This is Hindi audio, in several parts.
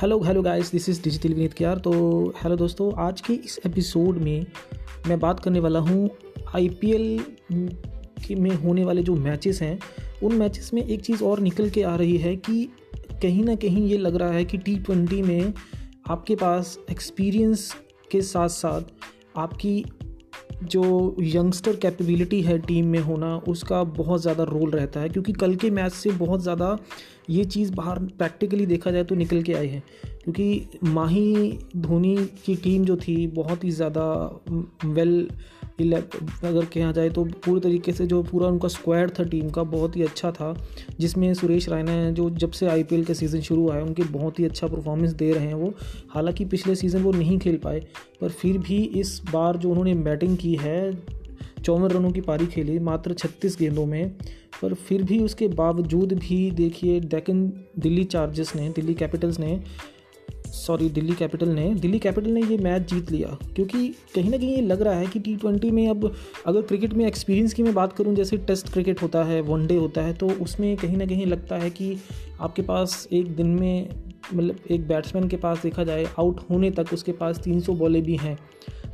Hello guys, this is digital Vineet के यार। तो हेलो दोस्तों, आज के इस एपिसोड में मैं बात करने वाला हूँ आईपीएल में होने वाले जो मैचेस हैं, उन मैचेस में एक चीज़ और निकल के आ रही है कि कहीं ना कहीं ये लग रहा है कि टी20 में आपके पास एक्सपीरियंस के साथ साथ आपकी जो यंगस्टर कैपेबिलिटी है टीम में होना, उसका बहुत ज़्यादा रोल रहता है, क्योंकि कल के मैच से बहुत ज़्यादा ये चीज़ बाहर प्रैक्टिकली देखा जाए तो निकल के आई है। क्योंकि माही धोनी की टीम जो थी बहुत ही ज़्यादा अगर कहा जाए तो पूरे तरीके से जो पूरा उनका स्क्वाड था टीम का, बहुत ही अच्छा था, जिसमें सुरेश रैना है जो जब से आईपीएल के सीज़न शुरू हुआ है उनके बहुत ही अच्छा परफॉर्मेंस दे रहे हैं वो। हालांकि पिछले सीज़न वो नहीं खेल पाए, पर फिर भी इस बार जो उन्होंने बैटिंग की है, 54 रनों की पारी खेली मात्र 36 गेंदों में, पर फिर भी उसके बावजूद भी देखिए दिल्ली कैपिटल ने ये मैच जीत लिया। क्योंकि कहीं ना कहीं ये लग रहा है कि टी20 में, अब अगर क्रिकेट में एक्सपीरियंस की मैं बात करूं, जैसे टेस्ट क्रिकेट होता है, वनडे होता है, तो उसमें कहीं ना कहीं लगता है कि आपके पास एक दिन में, मतलब एक बैट्समैन के पास देखा जाए आउट होने तक उसके पास 300 बॉलें भी हैं,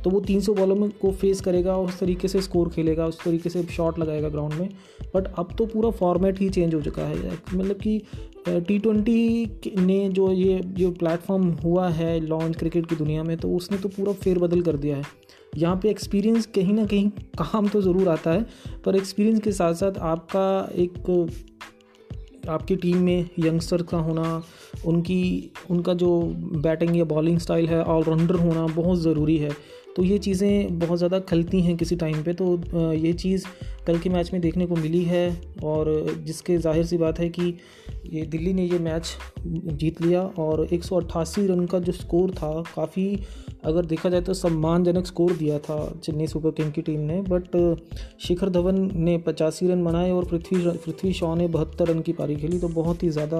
तो वो 300 बॉलों में को फेस करेगा और उस तरीके से स्कोर खेलेगा, उस तरीके से शॉट लगाएगा ग्राउंड में। बट अब तो पूरा फॉर्मेट ही चेंज हो चुका है, मतलब कि टी20 ने जो ये जो प्लेटफॉर्म हुआ है लॉन्च क्रिकेट की दुनिया में, तो उसने तो पूरा फेरबदल कर दिया है। यहाँ पे एक्सपीरियंस कहीं ना कहीं काम तो ज़रूर आता है, पर एक्सपीरियंस के साथ साथ आपका एक आपकी टीम में यंगस्टर का होना, उनका जो बैटिंग या बॉलिंग स्टाइल है, ऑलराउंडर होना बहुत ज़रूरी है। तो ये चीज़ें बहुत ज़्यादा खलती हैं किसी टाइम पे, तो ये चीज़ कल के मैच में देखने को मिली है, और जिसके जाहिर सी बात है कि ये दिल्ली ने ये मैच जीत लिया। और 188 रन का जो स्कोर था, काफ़ी अगर देखा जाए तो सम्मानजनक स्कोर दिया था चेन्नई सुपर किंग की टीम ने, बट शिखर धवन ने 85 रन बनाए और पृथ्वी शॉ ने 72 रन की पारी खेली। तो बहुत ही ज़्यादा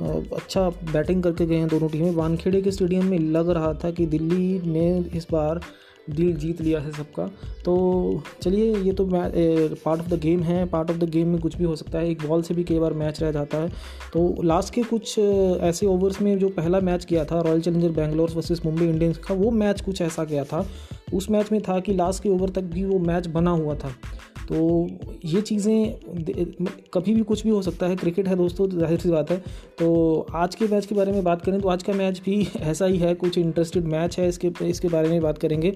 अच्छा बैटिंग करके गए हैं दोनों टीमें। वानखेड़े के स्टेडियम में लग रहा था कि दिल्ली ने इस बार दिल जीत लिया है सबका। तो चलिए, ये तो पार्ट ऑफ द गेम है, पार्ट ऑफ द गेम में कुछ भी हो सकता है, एक बॉल से भी कई बार मैच रह जाता है। तो लास्ट के कुछ ऐसे ओवर्स में जो पहला मैच गया था, royal challenger Bangalore versus Mumbai Indians का, वो मैच कुछ ऐसा गया था। उस मैच में था कि लास्ट के ओवर तक भी वो मैच बना हुआ था। तो ये चीज़ें कभी भी कुछ भी हो सकता है, क्रिकेट है दोस्तों, जाहिर सी बात है। तो आज के मैच के बारे में बात करें तो आज का मैच भी ऐसा ही है, कुछ इंटरेस्टेड मैच है, इसके बारे में बात करेंगे।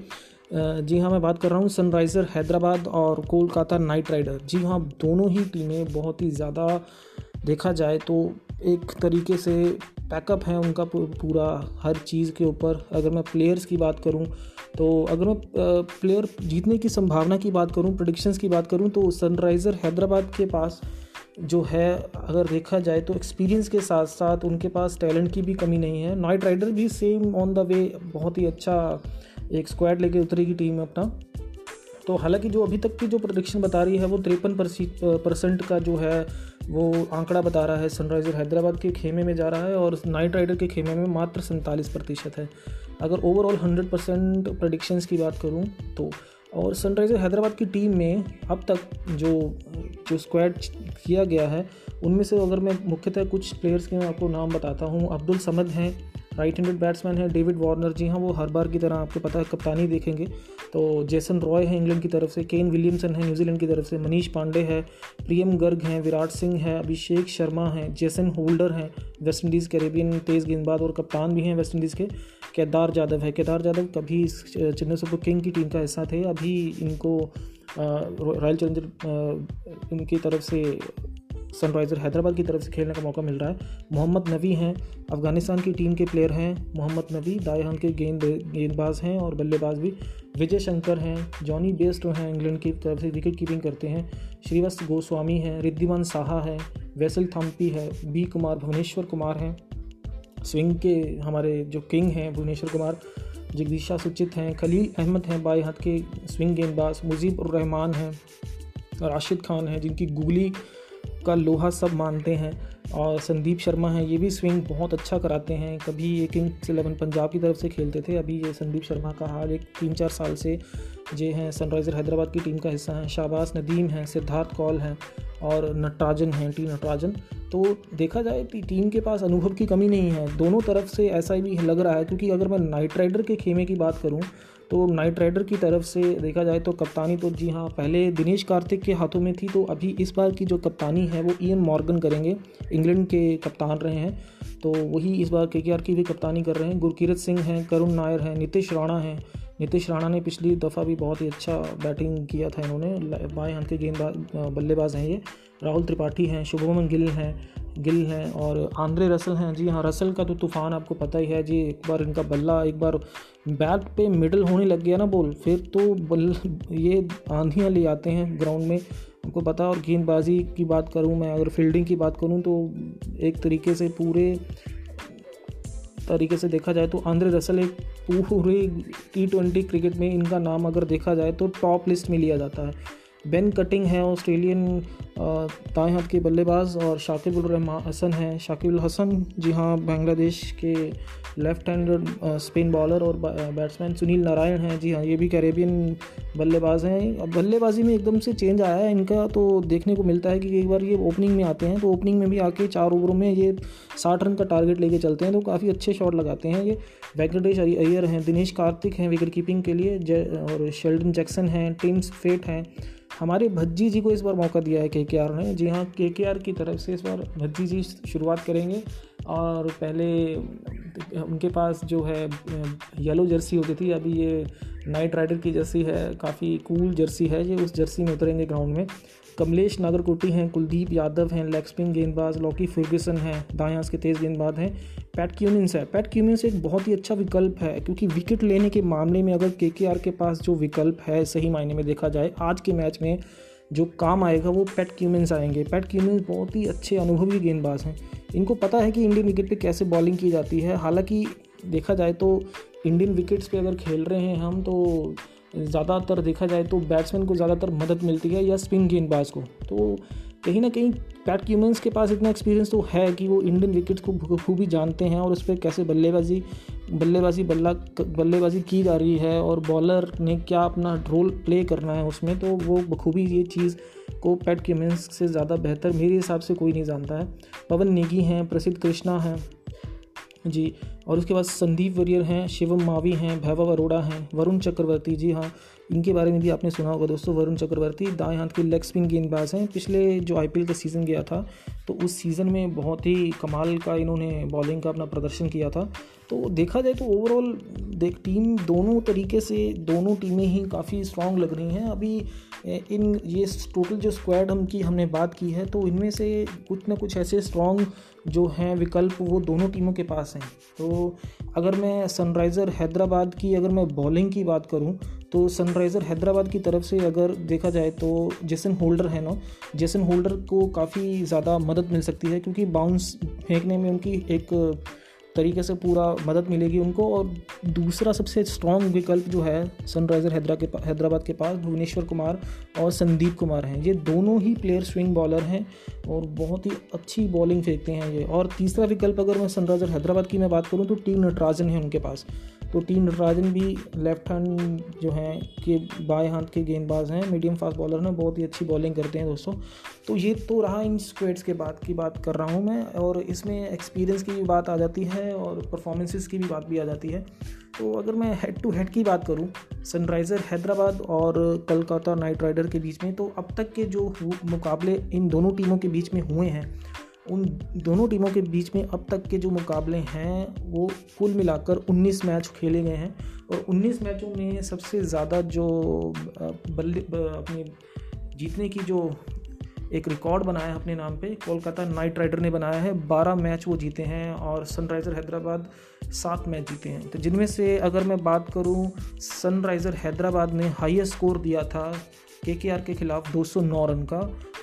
जी हाँ, मैं बात कर रहा हूँ सनराइज़र हैदराबाद और कोलकाता नाइट राइडर। जी हाँ, दोनों ही टीमें बहुत ही ज़्यादा देखा जाए तो एक तरीके से पैकअप है उनका, पूरा हर चीज़ के ऊपर। अगर मैं प्लेयर्स की बात करूं, तो अगर मैं प्लेयर जीतने की संभावना की बात करूं, प्रेडिक्शंस की बात करूं, तो सनराइज़र हैदराबाद के पास जो है, अगर देखा जाए तो एक्सपीरियंस के साथ साथ उनके पास टैलेंट की भी कमी नहीं है। नाइट राइडर भी सेम ऑन द वे, बहुत ही अच्छा एक स्क्वाड लेके उतरेगी टीम अपना। तो हालांकि जो अभी तक की जो प्रेडिक्शन बता रही है वो 53% का जो है वो आंकड़ा बता रहा है, सनराइज़र हैदराबाद के खेमे में जा रहा है, और नाइट राइडर के खेमे में मात्र 47% है। अगर ओवरऑल 100% प्रेडिक्शंस की बात करूं तो, और सनराइज़र हैदराबाद की टीम में अब तक जो स्क्वाड किया गया है, उनमें से अगर मैं मुख्यतः कुछ प्लेयर्स के मैं आपको नाम बताता हूं। अब्दुल समद हैं, राइट हैंडेड बैट्समैन है। डेविड वार्नर, जी हाँ, वो हर बार की तरह आपको पता है कप्तानी देखेंगे। तो जेसन रॉय है इंग्लैंड की तरफ से, केन विलियमसन है न्यूजीलैंड की तरफ से, मनीष पांडे है, प्रियम गर्ग हैं, विराट सिंह है, अभिषेक शर्मा हैं, जेसन होल्डर हैं वेस्ट इंडीज़ कैरेबियन तेज़ गेंदबाज और कप्तान भी हैं वेस्ट इंडीज़ के, केदार जाधव है। केदार जाधव कभी चेन्नई सुपर किंग की टीम का हिस्सा थे, अभी इनको रॉयल चैलेंजर इनकी तरफ से सनराइज़र हैदराबाद की तरफ से खेलने का मौका मिल रहा है। मोहम्मद नबी हैं, अफ़गानिस्तान की टीम के प्लेयर हैं मोहम्मद नबी, दाएं हाथ के गेंदबाज हैं और बल्लेबाज भी। विजय शंकर हैं, जॉनी बेस्ट हैं इंग्लैंड की तरफ से, विकेट कीपिंग करते हैं। श्रीवास्तव गोस्वामी हैं, रिद्धिमान साहा है, वैसल थम्पी है, बी कुमार, भुवनेश्वर कुमार हैं, स्विंग के हमारे जो किंग हैं भुवनेश्वर कुमार, जगदीशा सुचित हैं, खलील अहमद हैं बाएं हाथ के स्विंग गेंदबाज, मुजीबुर रहमान हैं, राशिद खान हैं जिनकी गुगली का लोहा सब मानते हैं, और संदीप शर्मा हैं, ये भी स्विंग बहुत अच्छा कराते हैं, कभी ये किंग्स 11 पंजाब की तरफ से खेलते थे, अभी ये संदीप शर्मा का हाल एक 3-4 साल से ये हैं, सनराइज़र हैदराबाद की टीम का हिस्सा हैं, शाबाज नदीम हैं, सिद्धार्थ कौल हैं और नटराजन हैं, टी नटराजन। तो देखा जाए टीम के पास अनुभव की कमी नहीं है, दोनों तरफ से ऐसा ही लग रहा है। क्योंकि अगर मैं नाइट राइडर के खेमे की बात करूं तो नाइट राइडर की तरफ से देखा जाए तो कप्तानी तो जी हाँ पहले दिनेश कार्तिक के हाथों में थी, तो अभी इस बार की जो कप्तानी है वो इयन मॉर्गन करेंगे, इंग्लैंड के कप्तान रहे हैं, तो वही इस बार केकेआर की भी कप्तानी कर रहे हैं। गुरकीरत सिंह हैं, करुण नायर हैं, नितिश राणा हैं। नितिश राणा ने पिछली दफ़ा भी बहुत ही अच्छा बैटिंग किया था, इन्होंने बाएं हाथ के गेंदबाज बल्लेबाज हैं ये। राहुल त्रिपाठी हैं, शुभमन गिल हैं और आंद्रे रसल हैं। जी हाँ, रसल का तो तूफ़ान आपको पता ही है जी, एक बार इनका बल्ला एक बार बैट पे मिडल होने लग गया ना बॉल, फिर तो ये आंधियाँ ले आते हैं ग्राउंड में, आपको पता। और गेंदबाजी की बात करूँ मैं, अगर फील्डिंग की बात करूँ तो एक तरीके से पूरे देखा जाए तो आंद्रे रसल एक पूरे T20 क्रिकेट में इनका नाम अगर देखा जाए तो टॉप लिस्ट में लिया जाता है। बेन कटिंग है ऑस्ट्रेलियन दाएं हाथ के बल्लेबाज, और शाकिब अल हसन, जी हाँ बांग्लादेश के लेफ्ट हैंडर स्पिन बॉलर और बैट्समैन। सुनील नारायण हैं, जी हाँ ये भी कैरेबियन बल्लेबाज हैं। बल्लेबाजी में एकदम से चेंज आया है इनका, तो देखने को मिलता है कि एक बार ये ओपनिंग में आते हैं तो ओपनिंग में भी आके 4 ओवरों में ये 60 रन का टारगेट लेके चलते हैं, तो काफ़ी अच्छे शॉट लगाते हैं ये। वेंकटेश अय्यर हैं, दिनेश कार्तिक हैं विकेट कीपिंग के लिए, और शेल्डन जैक्सन हैं, टिम्स फेट हैं। हमारे भज्जी जी को इस बार मौका दिया है केकेआर ने, जी हाँ केकेआर की तरफ से इस बार भज्जी जी शुरुआत करेंगे। और पहले उनके पास जो है येलो जर्सी होती थी, अभी ये नाइट राइडर की जर्सी है, काफ़ी कूल जर्सी है ये, उस जर्सी में उतरेंगे ग्राउंड में। कमलेश नागरकोटी हैं, कुलदीप यादव हैं लेग स्पिन गेंदबाज, लॉकी फर्ग्यूसन हैं दाएं हाथ के तेज़ गेंदबाज हैं। पैट क्यूमिंस एक बहुत ही अच्छा विकल्प है, क्योंकि विकेट लेने के मामले में अगर केकेआर के पास जो विकल्प है सही मायने में देखा जाए आज के मैच में जो काम आएगा वो पैट क्यूमिंस आएंगे। पैट क्यूमिंस बहुत ही अच्छे अनुभवी गेंदबाज हैं, इनको पता है कि इंडियन विकेट पे कैसे बॉलिंग की जाती है। हालांकि देखा जाए तो इंडियन विकेट्स पे अगर खेल रहे हैं हम तो ज़्यादातर देखा जाए तो बैट्समैन को ज़्यादातर मदद मिलती है या स्पिन गेंदबाज को, तो कहीं ना कहीं पैट क्यूमिंस के पास इतना एक्सपीरियंस तो है कि वो इंडियन विकेट्स को बखूबी जानते हैं और उस पर कैसे बल्लेबाजी की जा रही है और बॉलर ने क्या अपना रोल प्ले करना है उसमें, तो वो बखूबी ये चीज़ को पैट क्यूमिंस से ज़्यादा बेहतर मेरे हिसाब से कोई नहीं जानता है। पवन नेगी हैं, प्रसिद्ध कृष्णा हैं जी, और उसके बाद संदीप वरियर हैं, शिवम मावी हैं, वैभव अरोड़ा हैं, वरुण चक्रवर्ती, जी हाँ इनके बारे में भी आपने सुना होगा दोस्तों। वरुण चक्रवर्ती दाएं हाथ के लेग स्पिन गेंदबाज हैं, पिछले जो IPL का सीज़न गया था तो उस सीज़न में बहुत ही कमाल का इन्होंने बॉलिंग का अपना प्रदर्शन किया था। तो देखा जाए तो ओवरऑल टीम दोनों टीमें ही काफ़ी स्ट्रॉन्ग लग रही हैं। अभी इन ये टोटल जो स्क्वाड हमने बात की है तो इनमें से कुछ ना कुछ ऐसे स्ट्रॉन्ग जो हैं विकल्प वो दोनों टीमों के पास हैं। तो अगर मैं सनराइज़र हैदराबाद की अगर मैं बॉलिंग की बात करूं तो सनराइज़र हैदराबाद की तरफ से अगर देखा जाए तो जेसन होल्डर को काफ़ी ज़्यादा मदद मिल सकती है, क्योंकि बाउंस फेंकने में उनकी एक तरीके से पूरा मदद मिलेगी उनको। और दूसरा सबसे स्ट्रॉन्ग विकल्प जो है सनराइज़र हैदराबाद के पास भुवनेश्वर कुमार और संदीप कुमार हैं, ये दोनों ही प्लेयर स्विंग बॉलर हैं और बहुत ही अच्छी बॉलिंग फेंकते हैं ये। और तीसरा विकल्प अगर मैं सनराइज़र हैदराबाद की मैं बात करूं तो टी नटराजन है उनके पास, तो टी नटराजन भी लेफ्ट हैंड जो हैं कि बाएं हाथ के गेंदबाज हैं, मीडियम फास्ट बॉलर हैं, बहुत ही अच्छी बॉलिंग करते हैं दोस्तों। तो ये तो रहा इन स्क्वेड्स के बाद की बात कर रहा हूँ मैं, और इसमें एक्सपीरियंस की भी बात आ जाती है और परफॉर्मेंसेस की भी बात भी आ जाती है। तो अगर मैं हेड टू हेड की बात करूँ सनराइज़र हैदराबाद और कोलकाता नाइट राइडर के बीच में, तो अब तक के जो मुकाबले इन दोनों टीमों के बीच में हुए हैं, उन दोनों टीमों के बीच में अब तक के जो मुकाबले हैं वो कुल मिलाकर 19 मैच खेले गए हैं। और 19 मैचों में सबसे ज़्यादा जो अपने जीतने की जो एक रिकॉर्ड बनाया है अपने नाम पे कोलकाता नाइट राइडर ने बनाया है, 12 मैच वो जीते हैं और सनराइज़र हैदराबाद 7 मैच जीते हैं। तो जिनमें से अगर मैं बात करूँ सनराइज़र हैदराबाद ने हाईएस्ट स्कोर दिया था केकेआर के खिलाफ 209 रन का,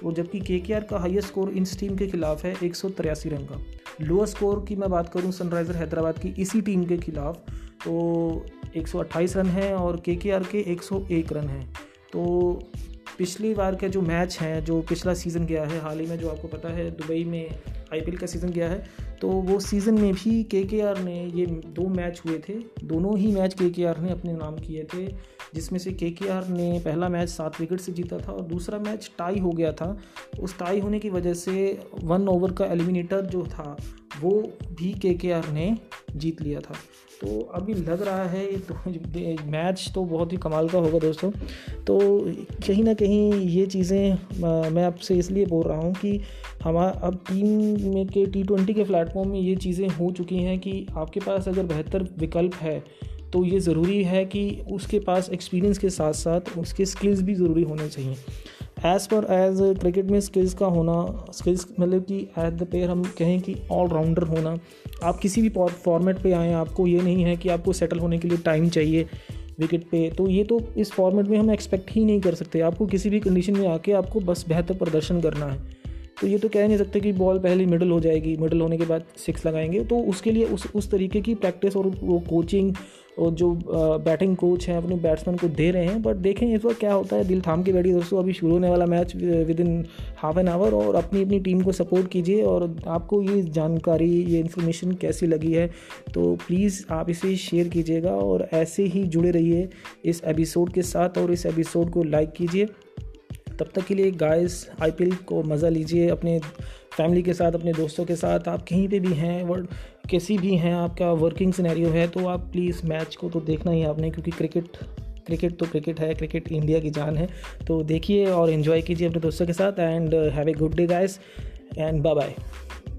और जबकि केकेआर का हाईएस्ट स्कोर इस टीम के खिलाफ है 183 रन का। लोअर स्कोर की मैं बात करूं सनराइज़र हैदराबाद की इसी टीम के खिलाफ तो 128 रन है और केकेआर के 101 रन हैं। तो पिछली बार के जो मैच हैं, जो पिछला सीज़न गया है हाल ही में, जो आपको पता है दुबई में IPL का सीज़न गया है, तो वो सीज़न में भी केकेआर ने ये 2 मैच हुए थे, दोनों ही मैच केकेआर ने अपने नाम किए थे जिसमें से केकेआर ने पहला मैच 7 विकेट से जीता था और दूसरा मैच टाई हो गया था। उस टाई होने की वजह से 1 ओवर का एलिमिनेटर जो था वो भी केकेआर ने जीत लिया था। तो अभी लग रहा है तो मैच तो बहुत ही कमाल का होगा दोस्तों। तो कहीं ना कहीं ये चीज़ें मैं आपसे इसलिए बोल रहा हूँ कि हमारा अब टीम में के T20 के प्लेटफॉर्म में ये चीज़ें हो चुकी हैं कि आपके पास अगर बेहतर विकल्प है तो ये ज़रूरी है कि उसके पास एक्सपीरियंस के साथ साथ उसके स्किल्स भी ज़रूरी होने चाहिए। एज़ पर एज़ क्रिकेट में स्किल्स का होना, स्किल्स मतलब कि एट द पेयर हम कहें कि ऑलराउंडर होना। आप किसी भी फॉर्मेट पे आएँ, आपको ये नहीं है कि आपको सेटल होने के लिए टाइम चाहिए विकेट पे, तो ये तो इस फॉर्मेट में हम एक्सपेक्ट ही नहीं कर सकते। आपको किसी भी कंडीशन में आके आपको बस बेहतर प्रदर्शन करना है। तो ये तो कह नहीं सकते कि बॉल पहले मिडल हो जाएगी, मिडल होने के बाद 6 लगाएंगे। तो उसके लिए उस तरीके की प्रैक्टिस और वो कोचिंग और जो बैटिंग कोच हैं अपने बैट्समैन को दे रहे हैं। बट देखें इस बार क्या होता है। दिल थाम के बैठिए दोस्तों, अभी शुरू होने वाला match within half an hour, और अपनी अपनी टीम को सपोर्ट कीजिए। और आपको ये जानकारी, ये इन्फॉर्मेशन कैसी लगी है तो प्लीज़ आप इसे शेयर कीजिएगा और ऐसे ही जुड़े रहिए इस एपिसोड के साथ और इस एपिसोड को लाइक कीजिए। तब तक के लिए गाइस, आईपीएल को मज़ा लीजिए अपने फैमिली के साथ, अपने दोस्तों के साथ। आप कहीं पे भी हैं और किसी भी हैं, आपका वर्किंग सिनेरियो है, तो आप प्लीज़ मैच को तो देखना ही आपने, क्योंकि क्रिकेट है, क्रिकेट इंडिया की जान है। तो देखिए और एंजॉय कीजिए अपने दोस्तों के साथ and have a good day guys and bye bye.